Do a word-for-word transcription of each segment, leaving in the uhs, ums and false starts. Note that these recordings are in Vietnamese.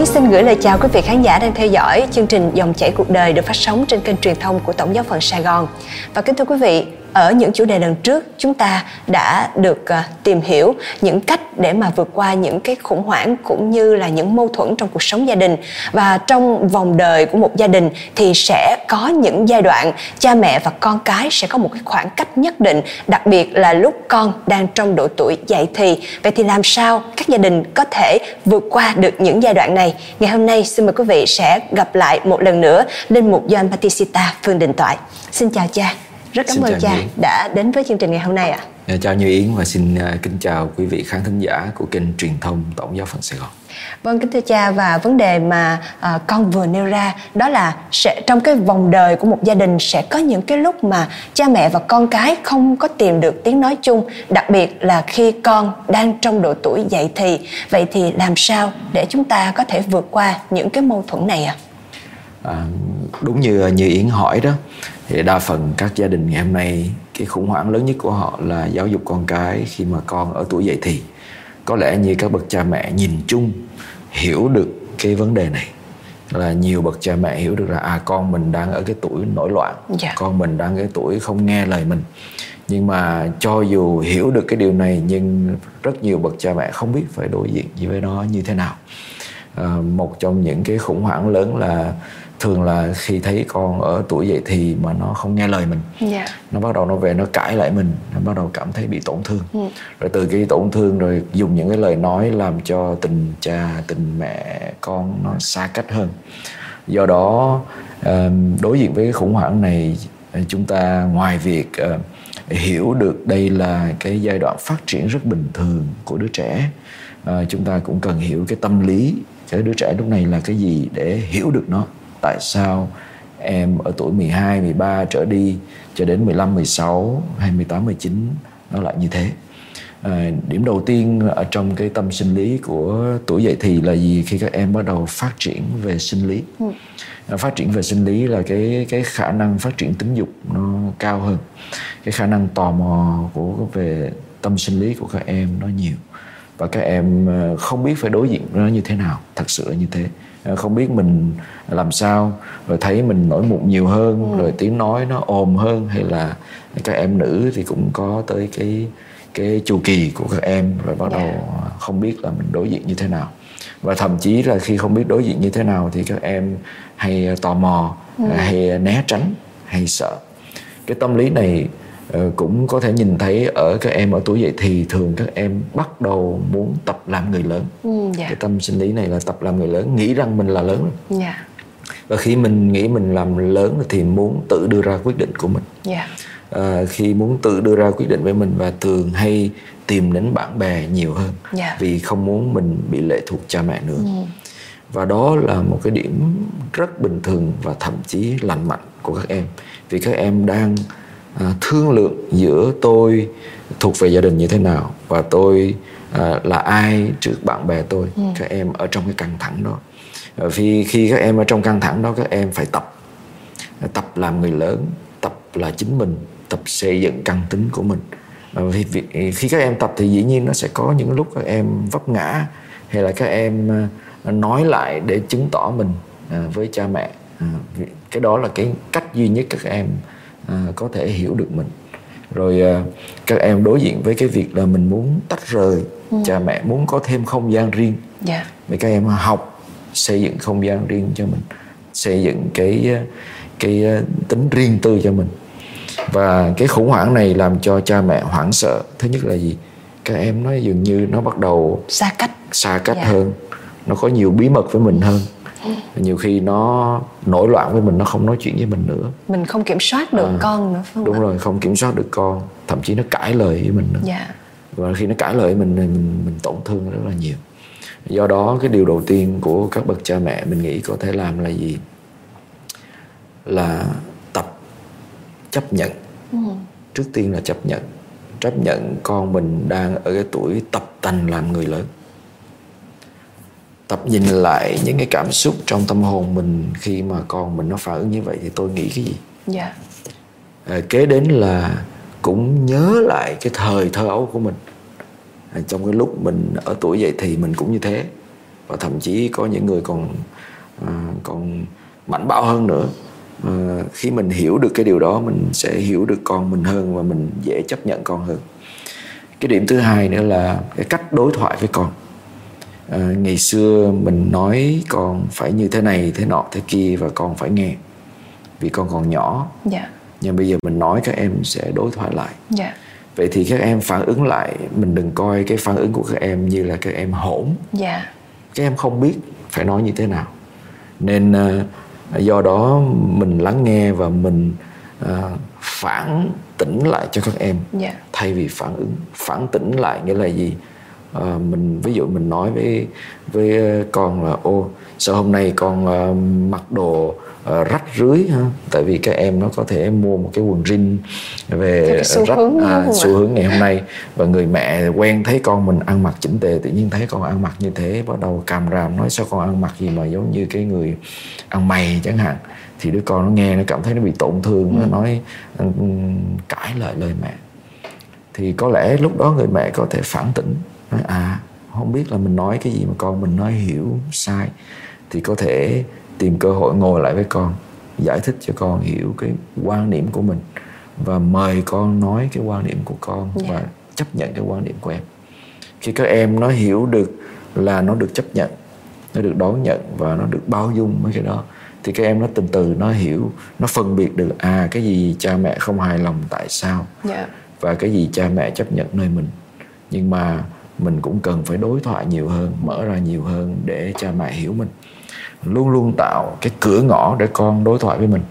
Yến xin gửi lời chào quý vị khán giả đang theo dõi chương trình Dòng chảy cuộc đời được phát sóng trên kênh truyền thông của Tổng giáo phận Sài Gòn. Và kính thưa quý vị, ở những chủ đề lần trước chúng ta đã được uh, tìm hiểu những cách để mà vượt qua những cái khủng hoảng cũng như là những mâu thuẫn trong cuộc sống gia đình. Và trong vòng đời của một gia đình thì sẽ có những giai đoạn cha mẹ và con cái sẽ có một cái khoảng cách nhất định, đặc biệt là lúc con đang trong độ tuổi dậy thì. Vậy thì làm sao các gia đình có thể vượt qua được những giai đoạn này? Ngày hôm nay xin mời quý vị sẽ gặp lại một lần nữa Linh Mục Gioan Baptista Phương Đình Toại. Xin chào cha. Rất cảm ơn cha đã đến với chương trình ngày hôm nay ạ. À. Chào Như Yến và xin kính chào quý vị khán thính giả của kênh truyền thông Tổng giáo phận Sài Gòn. Vâng, kính thưa cha, và vấn đề mà à, con vừa nêu ra đó là sẽ trong cái vòng đời của một gia đình sẽ có những cái lúc mà cha mẹ và con cái không có tìm được tiếng nói chung, đặc biệt là khi con đang trong độ tuổi dậy thì. Vậy thì làm sao để chúng ta có thể vượt qua những cái mâu thuẫn này ạ? À? À, đúng như Như Yến hỏi đó, thì đa phần các gia đình ngày hôm nay cái khủng hoảng lớn nhất của họ là giáo dục con cái khi mà con ở tuổi dậy thì. Có lẽ như các bậc cha mẹ nhìn chung hiểu được cái vấn đề này, là nhiều bậc cha mẹ hiểu được là à, con mình đang ở cái tuổi nổi loạn, yeah. Con mình đang cái tuổi không nghe lời mình. Nhưng mà cho dù hiểu được cái điều này nhưng rất nhiều bậc cha mẹ không biết phải đối diện gì với nó như thế nào. À, một trong những cái khủng hoảng lớn là thường là khi thấy con ở tuổi dậy thì mà nó không nghe lời mình, yeah. Nó bắt đầu nó về nó cãi lại mình, nó bắt đầu cảm thấy bị tổn thương, yeah. Rồi từ cái tổn thương rồi dùng những cái lời nói làm cho tình cha, tình mẹ con nó xa cách hơn. Do đó đối diện với cái khủng hoảng này, chúng ta ngoài việc hiểu được đây là cái giai đoạn phát triển rất bình thường của đứa trẻ, chúng ta cũng cần hiểu cái tâm lý cái đứa trẻ lúc này là cái gì để hiểu được nó. Tại sao em ở tuổi mười hai, mười ba trở đi cho đến mười lăm, mười sáu, hai mươi tám, mười chín nó lại như thế? À, điểm đầu tiên ở trong cái tâm sinh lý của tuổi dậy thì là gì? Khi các em bắt đầu phát triển về sinh lý. À, phát triển về sinh lý là cái cái khả năng phát triển tính dục nó cao hơn. Cái khả năng tò mò của về tâm sinh lý của các em nó nhiều. Và các em không biết phải đối diện với nó như thế nào, thật sự là như thế. Không biết mình làm sao, rồi thấy mình nổi mụn nhiều hơn, ừ. Rồi tiếng nói nó ồn hơn, hay là các em nữ thì cũng có tới cái cái chu kỳ của các em, rồi bắt đầu không biết là mình đối diện như thế nào. Và thậm chí là khi không biết đối diện như thế nào thì các em hay tò mò, ừ. Hay né tránh, hay sợ. Cái tâm lý này cũng có thể nhìn thấy ở các em ở tuổi dậy thì. Thường các em bắt đầu muốn tập làm người lớn, ừ, dạ. Cái tâm sinh lý này là tập làm người lớn, nghĩ rằng mình là lớn, dạ. Và khi mình nghĩ mình làm lớn thì muốn tự đưa ra quyết định của mình, dạ. À, khi muốn tự đưa ra quyết định với mình và thường hay tìm đến bạn bè nhiều hơn, dạ. Vì không muốn mình bị lệ thuộc cha mẹ nữa, ừ. Và đó là một cái điểm rất bình thường và thậm chí lành mạnh của các em. Vì các em đang À, thương lượng giữa tôi thuộc về gia đình như thế nào và tôi à, là ai trước bạn bè tôi, ừ. Các em ở trong cái căng thẳng đó. Vì khi các em ở trong căng thẳng đó, các em phải tập tập làm người lớn, tập là chính mình, tập xây dựng căn tính của mình. Vì, vì khi các em tập thì dĩ nhiên nó sẽ có những lúc các em vấp ngã, hay là các em nói lại để chứng tỏ mình à, với cha mẹ à, cái đó là cái cách duy nhất các em À, có thể hiểu được mình. Rồi à, các em đối diện với cái việc là mình muốn tách rời, ừ. Cha mẹ muốn có thêm không gian riêng, yeah. Vậy các em học xây dựng không gian riêng cho mình, xây dựng cái, cái tính riêng tư cho mình. Và cái khủng hoảng này làm cho cha mẹ hoảng sợ. Thứ nhất là gì? Các em nó dường như nó bắt đầu xa cách, xa cách yeah. hơn. Nó có nhiều bí mật với mình hơn. Nhiều khi nó nổi loạn với mình, nó không nói chuyện với mình nữa. Mình không kiểm soát được à, con nữa, phải không? Đúng ạ? Rồi, không kiểm soát được con. Thậm chí nó cãi lời với mình nữa, yeah. Và khi nó cãi lời với mình, mình mình tổn thương rất là nhiều. Do đó cái điều đầu tiên của các bậc cha mẹ mình nghĩ có thể làm là gì? Là tập chấp nhận, ừ. Trước tiên là chấp nhận. Chấp nhận con mình đang ở cái tuổi tập tành làm người lớn. Tập nhìn lại những cái cảm xúc trong tâm hồn mình khi mà con mình nó phản ứng như vậy thì tôi nghĩ cái gì? Dạ. À, kế đến là cũng nhớ lại cái thời thơ ấu của mình. À, trong cái lúc mình ở tuổi dậy thì mình cũng như thế. và thậm chí có những người còn à, còn mạnh bạo hơn nữa. À, khi mình hiểu được cái điều đó, mình sẽ hiểu được con mình hơn và mình dễ chấp nhận con hơn. Cái điểm thứ hai nữa là cái cách đối thoại với con. À, ngày xưa mình nói con phải như thế này, thế nọ, thế kia và con phải nghe, vì con còn nhỏ. Yeah. Nhưng bây giờ mình nói các em sẽ đối thoại lại. Yeah. Vậy thì các em phản ứng lại, mình đừng coi cái phản ứng của các em như là các em hỗn. Yeah. Các em không biết phải nói như thế nào. Nên uh, do đó mình lắng nghe và mình uh, phản tỉnh lại cho các em. Yeah. Thay vì phản ứng. Phản tỉnh lại nghĩa là gì? À, mình ví dụ mình nói với với con là ô sao hôm nay con uh, mặc đồ uh, rách rưới ha, tại vì các em nó có thể mua một cái quần jean về xu rách hướng à, xu hướng ngày hôm nay, và người mẹ quen thấy con mình ăn mặc chỉnh tề, tự nhiên thấy con ăn mặc như thế bắt đầu càm ràm nói sao con ăn mặc gì mà giống như cái người ăn mày chẳng hạn, thì đứa con nó nghe nó cảm thấy nó bị tổn thương. Ừ. Nó nói cãi lại lời mẹ, thì có lẽ lúc đó người mẹ có thể phản tỉnh, nói à không biết là mình nói cái gì mà con mình nói hiểu sai, thì có thể tìm cơ hội ngồi lại với con, giải thích cho con hiểu cái quan điểm của mình và mời con nói cái quan điểm của con. Yeah. Và chấp nhận cái quan điểm của em. Khi các em nó hiểu được là nó được chấp nhận, nó được đón nhận và nó được bao dung với cái đó, thì các em nó từ từ nó hiểu, nó phân biệt được à cái gì cha mẹ không hài lòng tại sao. Yeah. Và cái gì cha mẹ chấp nhận nơi mình. Nhưng mà mình cũng cần phải đối thoại nhiều hơn, mở ra nhiều hơn để cha mẹ hiểu mình. Luôn luôn tạo cái cửa ngõ để con đối thoại với mình,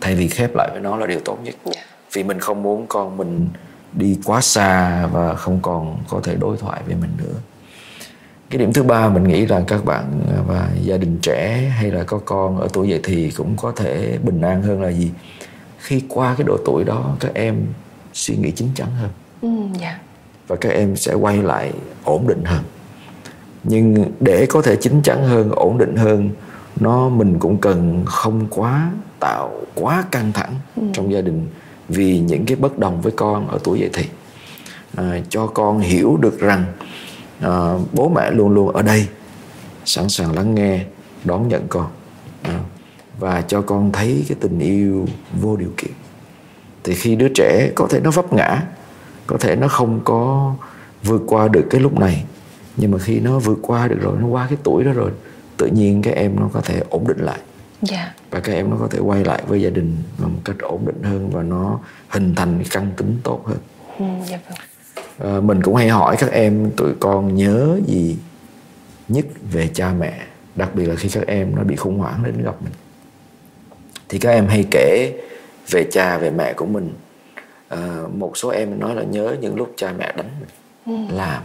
thay vì khép lại với nó là điều tốt nhất. Vì mình không muốn con mình đi quá xa và không còn có thể đối thoại với mình nữa. Cái điểm thứ ba mình nghĩ rằng các bạn và gia đình trẻ hay là có con ở tuổi dậy thì cũng có thể bình an hơn là gì? Khi qua cái độ tuổi đó, các em suy nghĩ chín chắn hơn. Ừ, dạ. Và các em sẽ quay lại ổn định hơn. Nhưng để có thể chín chắn hơn, ổn định hơn, nó mình cũng cần không quá tạo quá căng thẳng. Ừ. Trong gia đình vì những cái bất đồng với con ở tuổi dậy thì. À, cho con hiểu được rằng à, bố mẹ luôn luôn ở đây, sẵn sàng lắng nghe, đón nhận con. À, và cho con thấy cái tình yêu vô điều kiện. Thì khi đứa trẻ có thể nó vấp ngã, có thể nó không có vượt qua được cái lúc này, nhưng mà khi nó vượt qua được rồi, nó qua cái tuổi đó rồi, tự nhiên các em nó có thể ổn định lại. Yeah. Và các em nó có thể quay lại với gia đình một cách ổn định hơn và nó hình thành cái căn tính tốt hơn. Yeah. À, mình cũng hay hỏi các em tụi con nhớ gì nhất về cha mẹ, đặc biệt là khi các em nó bị khủng hoảng đến gặp mình, thì các em hay kể về cha về mẹ của mình. À, một số em nói là nhớ những lúc cha mẹ đánh mình. Ừ. Làm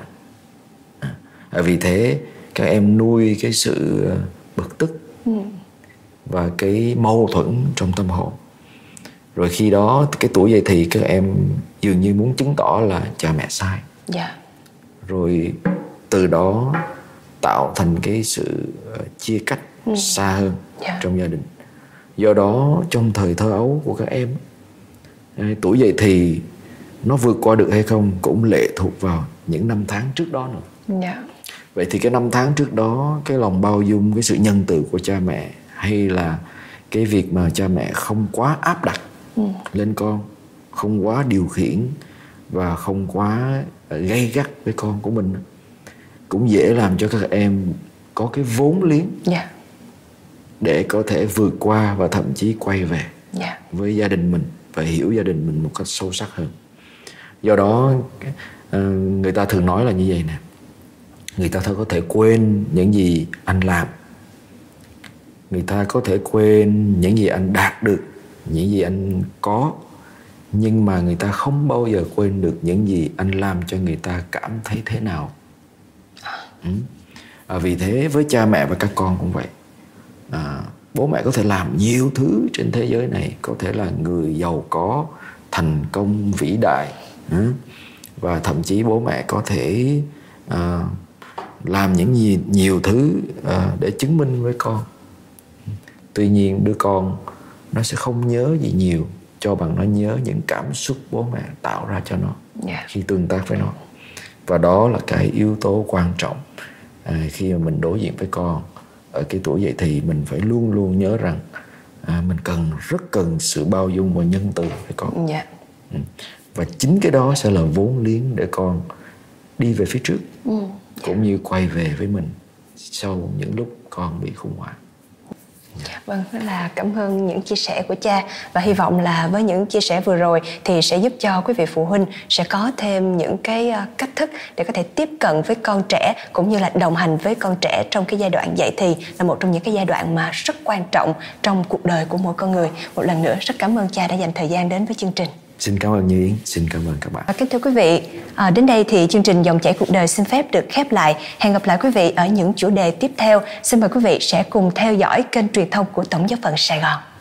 à, vì thế các em nuôi cái sự bực tức. Ừ. Và cái mâu thuẫn trong tâm hồn. Rồi khi đó cái tuổi dậy thì các em dường như muốn chứng tỏ là cha mẹ sai. Dạ. Rồi từ đó tạo thành cái sự chia cách. Ừ. Xa hơn. Dạ. Trong gia đình. Do đó trong thời thơ ấu của các em, tuổi dậy thì nó vượt qua được hay không cũng lệ thuộc vào những năm tháng trước đó nữa. Yeah. Vậy thì cái năm tháng trước đó, cái lòng bao dung, cái sự nhân từ của cha mẹ, hay là cái việc mà cha mẹ không quá áp đặt. Ừ. Lên con, không quá điều khiển và không quá gay gắt với con của mình, cũng dễ làm cho các em có cái vốn liếng. Yeah. Để có thể vượt qua và thậm chí quay về. Yeah. Với gia đình mình và hiểu gia đình mình một cách sâu sắc hơn. Do đó người ta thường nói là như vậy nè, người ta có thể quên những gì anh làm, người ta có thể quên những gì anh đạt được, những gì anh có, nhưng mà người ta không bao giờ quên được những gì anh làm cho người ta cảm thấy thế nào. Ừ. À, vì thế với cha mẹ và các con cũng vậy. À, bố mẹ có thể làm nhiều thứ trên thế giới này, có thể là người giàu có, thành công, vĩ đại. Và thậm chí bố mẹ có thể à, làm những gì nhiều thứ à, để chứng minh với con. Tuy nhiên đứa con nó sẽ không nhớ gì nhiều cho bằng nó nhớ những cảm xúc bố mẹ tạo ra cho nó. Yeah. Khi tương tác với nó. Và đó là cái yếu tố quan trọng à, khi mà mình đối diện với con ở cái tuổi dậy thì, mình phải luôn luôn nhớ rằng à, mình cần rất cần sự bao dung và nhân từ với con. Dạ. Ừ. Và chính cái đó sẽ là vốn liếng để con đi về phía trước, ừ. cũng như quay về với mình sau những lúc con bị khủng hoảng. Vâng, rất là cảm ơn những chia sẻ của cha, và hy vọng là với những chia sẻ vừa rồi thì sẽ giúp cho quý vị phụ huynh sẽ có thêm những cái cách thức để có thể tiếp cận với con trẻ, cũng như là đồng hành với con trẻ trong cái giai đoạn dậy thì là một trong những cái giai đoạn mà rất quan trọng trong cuộc đời của mỗi con người. Một lần nữa rất cảm ơn cha đã dành thời gian đến với chương trình. Xin cảm ơn Như Yến, xin cảm ơn các bạn. Kính thưa quý vị, à, đến đây thì chương trình Dòng chảy cuộc đời xin phép được khép lại. Hẹn gặp lại quý vị ở những chủ đề tiếp theo. Xin mời quý vị sẽ cùng theo dõi kênh truyền thông của Tổng giáo phận Sài Gòn.